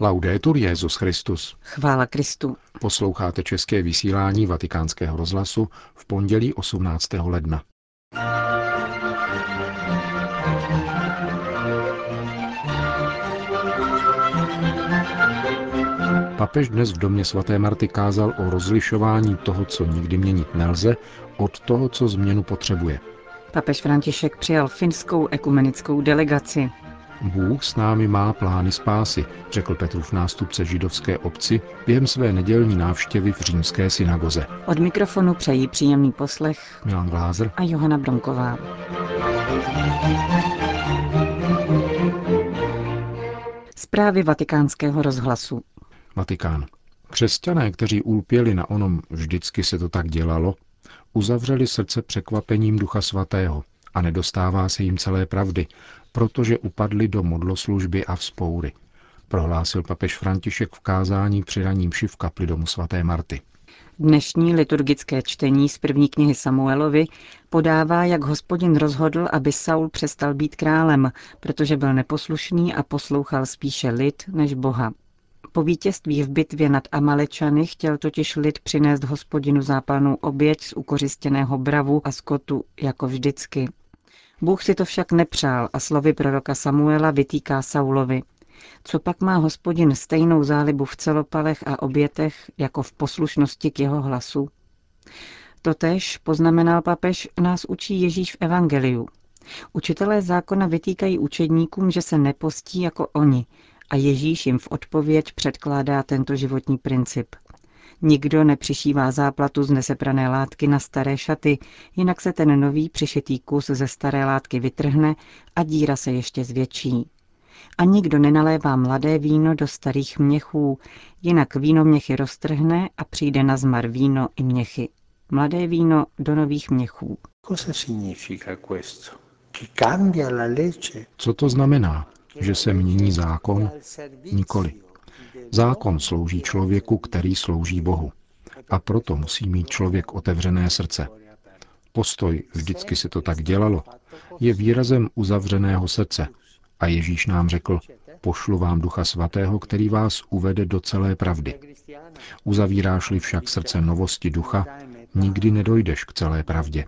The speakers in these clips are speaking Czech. Laudetur Jesus Christus. Chvála Kristu. Posloucháte české vysílání Vatikánského rozhlasu v pondělí 18. ledna. Papež dnes v domě svaté Marty kázal o rozlišování toho, co nikdy měnit nelze, od toho, co změnu potřebuje. Papež František přijal finskou ekumenickou delegaci. Bůh s námi má plány spásy, řekl Petrův nástupce židovské obci během své nedělní návštěvy v římské synagoze. Od mikrofonu přejí příjemný poslech Milan Glázer a Johana Bromková. Zprávy Vatikánského rozhlasu. Vatikán. Křesťané, kteří ulpěli na onom vždycky se to tak dělalo, uzavřeli srdce překvapením Ducha Svatého a nedostává se jim celé pravdy, protože upadli do modloslužby a vzpoury, prohlásil papež František v kázání při ranní mši v kapli domu svaté Marty. Dnešní liturgické čtení z první knihy Samuelovi podává, jak Hospodin rozhodl, aby Saul přestal být králem, protože byl neposlušný a poslouchal spíše lid než Boha. Po vítězství v bitvě nad Amalečany chtěl totiž lid přinést Hospodinu zápalnou oběť z ukořistěného bravu a skotu, jako vždycky. Bůh si to však nepřál a slovy proroka Samuela vytýká Saulovi. Co pak má Hospodin stejnou zálibu v celopalech a obětech, jako v poslušnosti k jeho hlasu? Totéž, poznamenal papež, nás učí Ježíš v evangeliu. Učitelé zákona vytýkají učedníkům, že se nepostí jako oni, a Ježíš jim v odpověď předkládá tento životní princip. Nikdo nepřišívá záplatu z neseprané látky na staré šaty, jinak se ten nový přišitý kus ze staré látky vytrhne a díra se ještě zvětší. A nikdo nenalévá mladé víno do starých měchů, jinak víno měchy roztrhne a přijde na zmar víno i měchy. Mladé víno do nových měchů. Co to znamená? Že se mění zákon? Nikoli. Zákon slouží člověku, který slouží Bohu. A proto musí mít člověk otevřené srdce. Postoj, vždycky se to tak dělalo, je výrazem uzavřeného srdce. A Ježíš nám řekl, pošlu vám Ducha Svatého, který vás uvede do celé pravdy. Uzavíráš-li však srdce novosti ducha, nikdy nedojdeš k celé pravdě.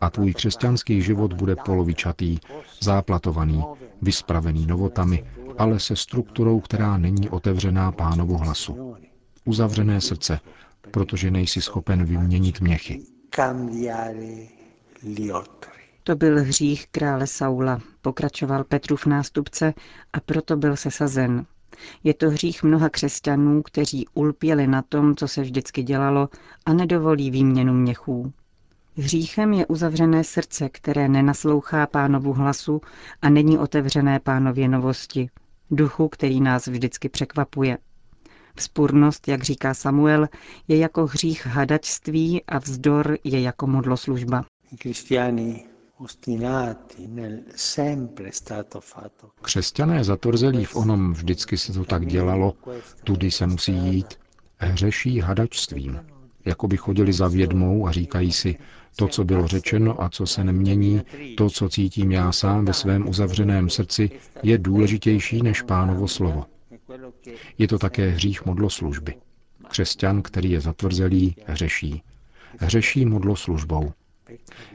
A tvůj křesťanský život bude polovičatý, záplatovaný, vyspravený novotami, ale se strukturou, která není otevřená Pánovu hlasu. Uzavřené srdce, protože nejsi schopen vyměnit měchy. To byl hřích krále Saula, pokračoval Petrův nástupce, a proto byl sesazen. Je to hřích mnoha křesťanů, kteří ulpěli na tom, co se vždycky dělalo, a nedovolí výměnu měchů. Hříchem je uzavřené srdce, které nenaslouchá Pánovu hlasu a není otevřené Pánově novosti, duchu, který nás vždycky překvapuje. Vzpůrnost, jak říká Samuel, je jako hřích hadačství a vzdor je jako modloslužba. Křesťané zatvrzelí v onom vždycky se to tak dělalo, tudy se musí jít, hřeší hadačstvím. Jako by chodili za vědmou a říkají si, to, co bylo řečeno a co se nemění, to, co cítím já sám ve svém uzavřeném srdci, je důležitější než Pánovo slovo. Je to také hřích modloslužby. Křesťan, který je zatvrzelý, hřeší. Hřeší modloslužbou.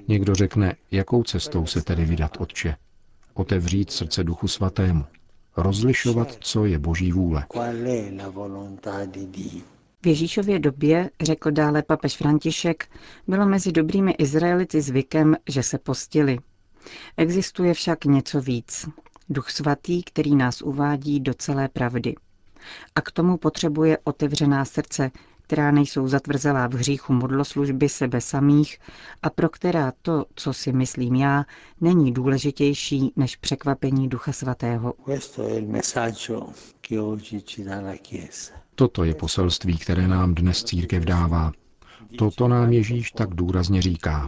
Někdo řekne, jakou cestou se tedy vydat, Otče? Otevřít srdce Duchu Svatému. Rozlišovat, co je Boží vůle. V Ježíšově době, řekl dále papež František, bylo mezi dobrými Izraelity zvykem, že se postili. Existuje však něco víc. Duch Svatý, který nás uvádí do celé pravdy. A k tomu potřebuje otevřená srdce, která nejsou zatvrzelá v hříchu modloslužby sebe samých a pro která to, co si myslím já, není důležitější než překvapení Ducha Svatého. Toto je poselství, které nám dnes církev dává. Toto nám Ježíš tak důrazně říká.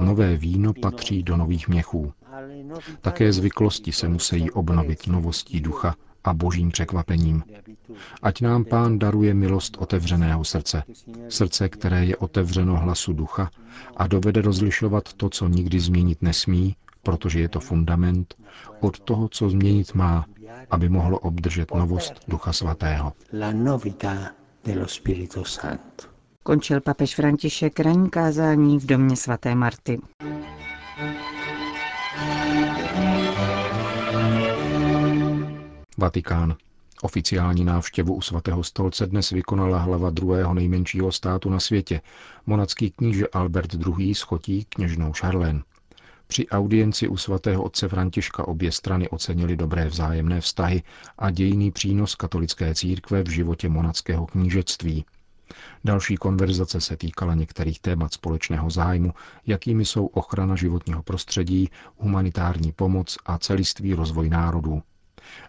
Nové víno patří do nových měchů. Také zvyklosti se musí obnovit novostí ducha a božím překvapením. Ať nám Pán daruje milost otevřeného srdce. Srdce, které je otevřeno hlasu ducha a dovede rozlišovat to, co nikdy změnit nesmí, protože je to fundament, od toho, co změnit má, aby mohlo obdržet novost Ducha Svatého. Končil papež František ranní kázání v domě svaté Marty. Vatikán. Oficiální návštěvu u svatého stolce dnes vykonala hlava druhého nejmenšího státu na světě, monacký kníže Albert II. S chotí kněžnou Charlène. Při audienci u svatého otce Františka obě strany ocenily dobré vzájemné vztahy a dějinný přínos katolické církve v životě monackého knížectví. Další konverzace se týkala některých témat společného zájmu, jakými jsou ochrana životního prostředí, humanitární pomoc a celistvý rozvoj národů.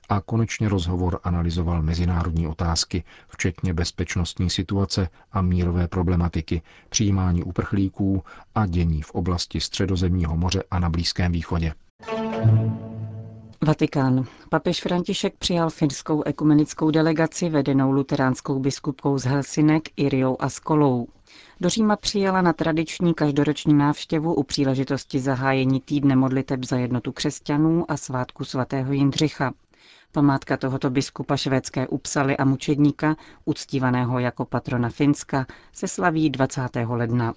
A konečně rozhovor analyzoval mezinárodní otázky, včetně bezpečnostní situace a mírové problematiky, přijímání uprchlíků a dění v oblasti Středozemního moře a na Blízkém východě. Vatikán. Papež František přijal finskou ekumenickou delegaci vedenou luteránskou biskupkou z Helsinek Iriou Skolovou. Do Říma přijela na tradiční každoroční návštěvu u příležitosti zahájení týdne modliteb za jednotu křesťanů a svátku svatého Jindřicha. Památka tohoto biskupa švédské Upsaly a mučedníka, uctívaného jako patrona Finska, se slaví 20. ledna.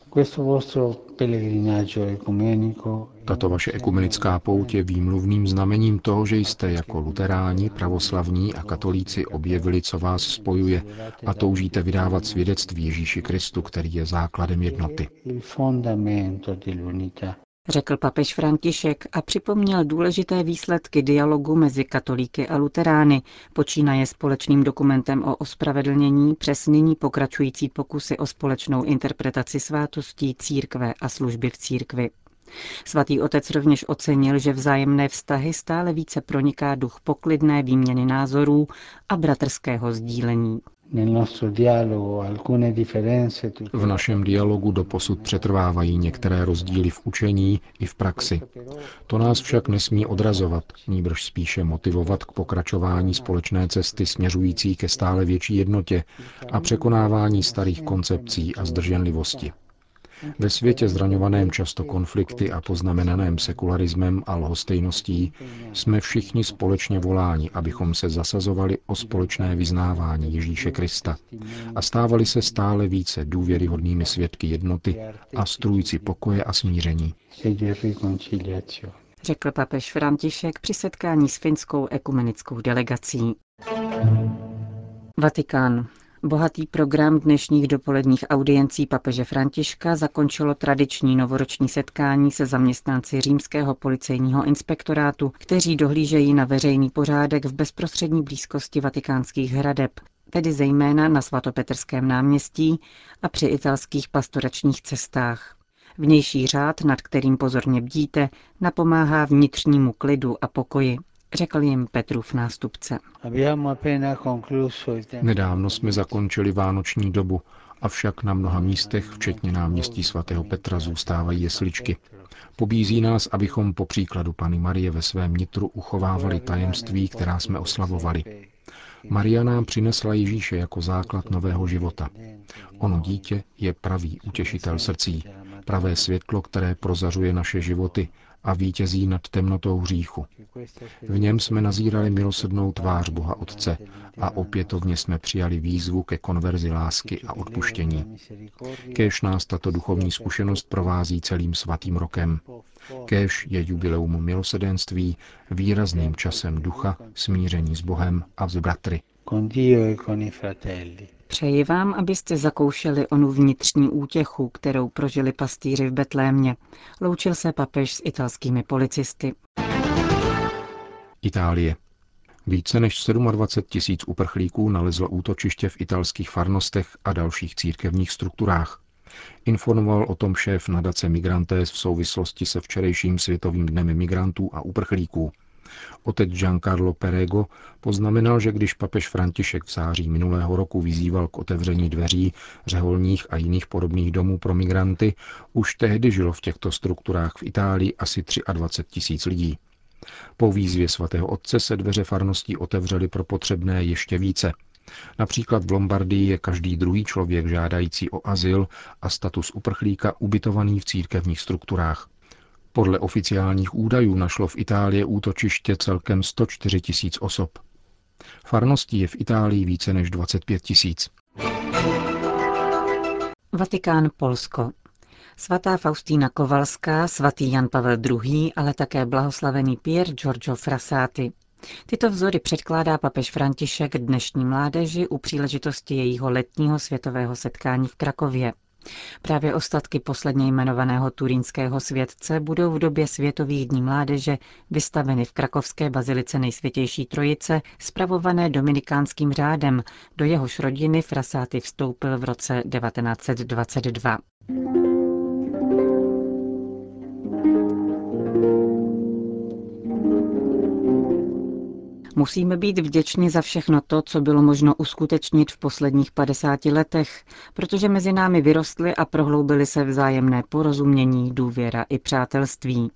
Tato vaše ekumenická pouť je výmluvným znamením toho, že jste jako luteráni, pravoslavní a katolíci objevili, co vás spojuje, a toužíte vydávat svědectví Ježíši Kristu, který je základem jednoty. Řekl papež František a připomněl důležité výsledky dialogu mezi katolíky a luterány, počínaje společným dokumentem o ospravedlnění přes nyní pokračující pokusy o společnou interpretaci svátostí církve a služby v církvi. Svatý otec rovněž ocenil, že vzájemné vztahy stále více proniká duch poklidné výměny názorů a bratrského sdílení. V našem dialogu doposud přetrvávají některé rozdíly v učení i v praxi. To nás však nesmí odrazovat, nýbrž spíše motivovat k pokračování společné cesty směřující ke stále větší jednotě a překonávání starých koncepcí a zdrženlivosti. Ve světě zraňovaném často konflikty a poznamenaném sekularismem a lhostejností jsme všichni společně voláni, abychom se zasazovali o společné vyznávání Ježíše Krista a stávali se stále více důvěryhodnými svědky jednoty a strůjci pokoje a smíření. Řekl papež František při setkání s finskou ekumenickou delegací. Vatikán. Bohatý program dnešních dopoledních audiencí papeže Františka zakončilo tradiční novoroční setkání se zaměstnanci římského policejního inspektorátu, kteří dohlížejí na veřejný pořádek v bezprostřední blízkosti vatikánských hradeb, tedy zejména na Svatopetrském náměstí a při italských pastoračních cestách. Vnější řád, nad kterým pozorně bdíte, napomáhá vnitřnímu klidu a pokoji, řekl jim Petrův nástupce. Nedávno jsme zakončili vánoční dobu, avšak na mnoha místech, včetně náměstí sv. Petra, zůstávají jesličky. Pobízí nás, abychom po příkladu Panny Marie ve svém nitru uchovávali tajemství, která jsme oslavovali. Maria nám přinesla Ježíše jako základ nového života. Ono dítě je pravý utěšitel srdcí, pravé světlo, které prozařuje naše životy a vítězí nad temnotou hříchu. V něm jsme nazírali milosrdnou tvář Boha Otce a opětovně jsme přijali výzvu ke konverzi lásky a odpuštění. Kéž nás tato duchovní zkušenost provází celým svatým rokem. Kéž je jubileum milosedenství výrazným časem ducha, smíření s Bohem a s bratry. Přeji vám, abyste zakoušeli onu vnitřní útěchu, kterou prožili pastýři v Betlémě. Loučil se papež s italskými policisty. Itálie. Více než 27 000 uprchlíků nalezlo útočiště v italských farnostech a dalších církevních strukturách. Informoval o tom šéf nadace Migrantes v souvislosti se včerejším světovým dnem migrantů a uprchlíků. Otec Giancarlo Perego poznamenal, že když papež František v září minulého roku vyzýval k otevření dveří, řeholních a jiných podobných domů pro migranty, už tehdy žilo v těchto strukturách v Itálii asi 23 000 lidí. Po výzvě svatého otce se dveře farností otevřely pro potřebné ještě více. Například v Lombardii je každý druhý člověk žádající o azyl a status uprchlíka ubytovaný v církevních strukturách. Podle oficiálních údajů našlo v Itálii útočiště celkem 104 000 osob. Farností je v Itálii více než 25 tisíc. Vatikán, Polsko. Svatá Faustína Kovalská, svatý Jan Pavel II., ale také blahoslavený Pier Giorgio Frassati. Tyto vzory předkládá papež František dnešní mládeži u příležitosti jejího letního světového setkání v Krakově. Právě ostatky posledně jmenovaného turínského světce budou v době Světových dní mládeže vystaveny v krakovské bazilice Nejsvětější Trojice, spravované dominikánským řádem, do jehož rodiny Frassati vstoupil v roce 1922. Musíme být vděční za všechno to, co bylo možno uskutečnit v posledních 50 letech, protože mezi námi vyrostly a prohloubily se vzájemné porozumění, důvěra i přátelství,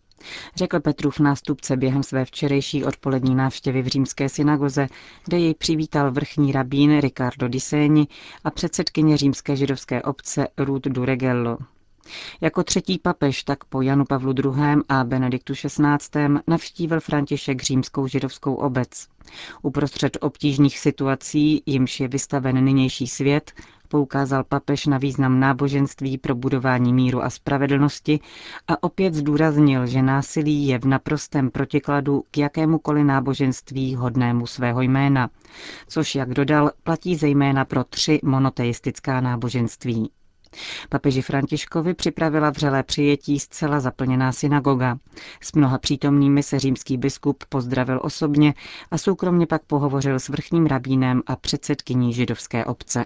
řekl Petrův nástupce během své včerejší odpolední návštěvy v římské synagoze, kde jej přivítal vrchní rabín Ricardo Diséni a předsedkyně římské židovské obce Ruth Duregello. Jako třetí papež, tak po Janu Pavlu II. A Benediktu XVI. Navštívil František římskou židovskou obec. Uprostřed obtížných situací, jimž je vystaven nynější svět, poukázal papež na význam náboženství pro budování míru a spravedlnosti a opět zdůraznil, že násilí je v naprostém protikladu k jakémukoli náboženství hodnému svého jména, což, jak dodal, platí zejména pro tři monoteistická náboženství. Papeži Františkovi připravila vřelé přijetí zcela zaplněná synagoga. S mnoha přítomnými se římský biskup pozdravil osobně a soukromně pak pohovořil s vrchním rabínem a předsedkyní židovské obce.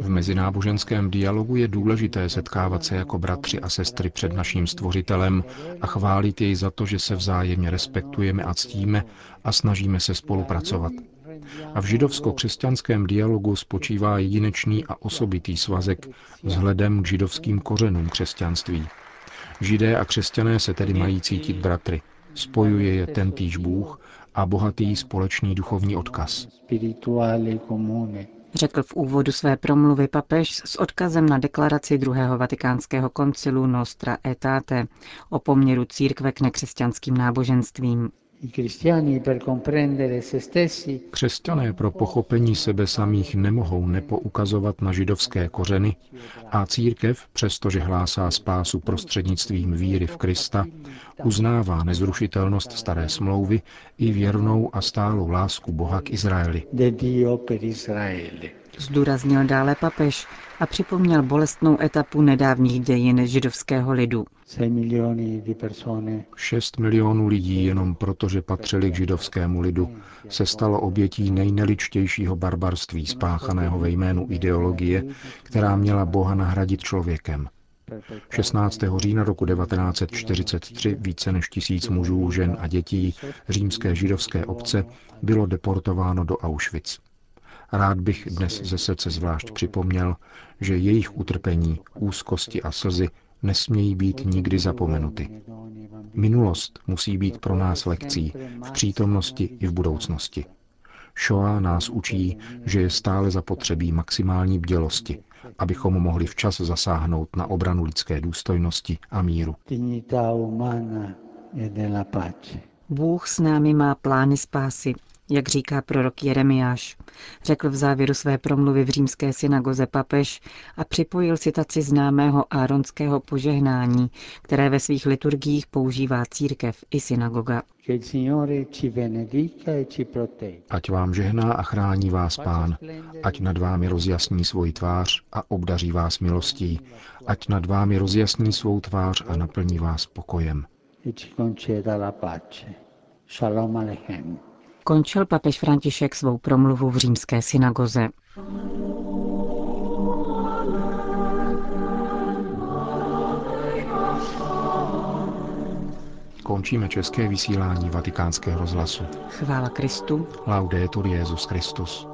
V mezináboženském dialogu je důležité setkávat se jako bratři a sestry před naším Stvořitelem a chválit jej za to, že se vzájemně respektujeme a ctíme a snažíme se spolupracovat. A v židovsko-křesťanském dialogu spočívá jedinečný a osobitý svazek vzhledem k židovským kořenům křesťanství. Židé a křesťané se tedy mají cítit bratry. Spojuje je tentýž Bůh a bohatý společný duchovní odkaz. Řekl v úvodu své promluvy papež s odkazem na deklaraci druhého vatikánského koncilu Nostra aetate o poměru církve k nekřesťanským náboženstvím. Křesťané pro pochopení sebe samých nemohou nepoukazovat na židovské kořeny a církev, přestože hlásá spásu prostřednictvím víry v Krista, uznává nezrušitelnost staré smlouvy i věrnou a stálou lásku Boha k Izraeli. Zdůraznil dále papež a připomněl bolestnou etapu nedávných dějin židovského lidu. 6 milionů lidí, jenom protože patřili k židovskému lidu, se stalo obětí nejneličtějšího barbarství spáchaného ve jménu ideologie, která měla Boha nahradit člověkem. 16. října roku 1943 více než 1000 mužů, žen a dětí římské židovské obce bylo deportováno do Auschwitz. Rád bych dnes ze srdce zvlášť připomněl, že jejich utrpení, úzkosti a slzy nesmějí být nikdy zapomenuty. Minulost musí být pro nás lekcí v přítomnosti i v budoucnosti. Shoah nás učí, že je stále zapotřebí maximální bdělosti, abychom mohli včas zasáhnout na obranu lidské důstojnosti a míru. Bůh s námi má plány spásy, jak říká prorok Jeremiáš, řekl v závěru své promluvy v římské synagoze papež a připojil citaci známého áronského požehnání, které ve svých liturgiích používá církev i synagoga. Ať vám žehná a chrání vás Pán, ať nad vámi rozjasní svoji tvář a obdaří vás milostí, ať nad vámi rozjasní svou tvář a naplní vás pokojem. Shalom alechem. Končil papež František svou promluvu v římské synagoze. Končíme české vysílání Vatikánského rozhlasu. Chvála Kristu. Laudetur Jesus Christus.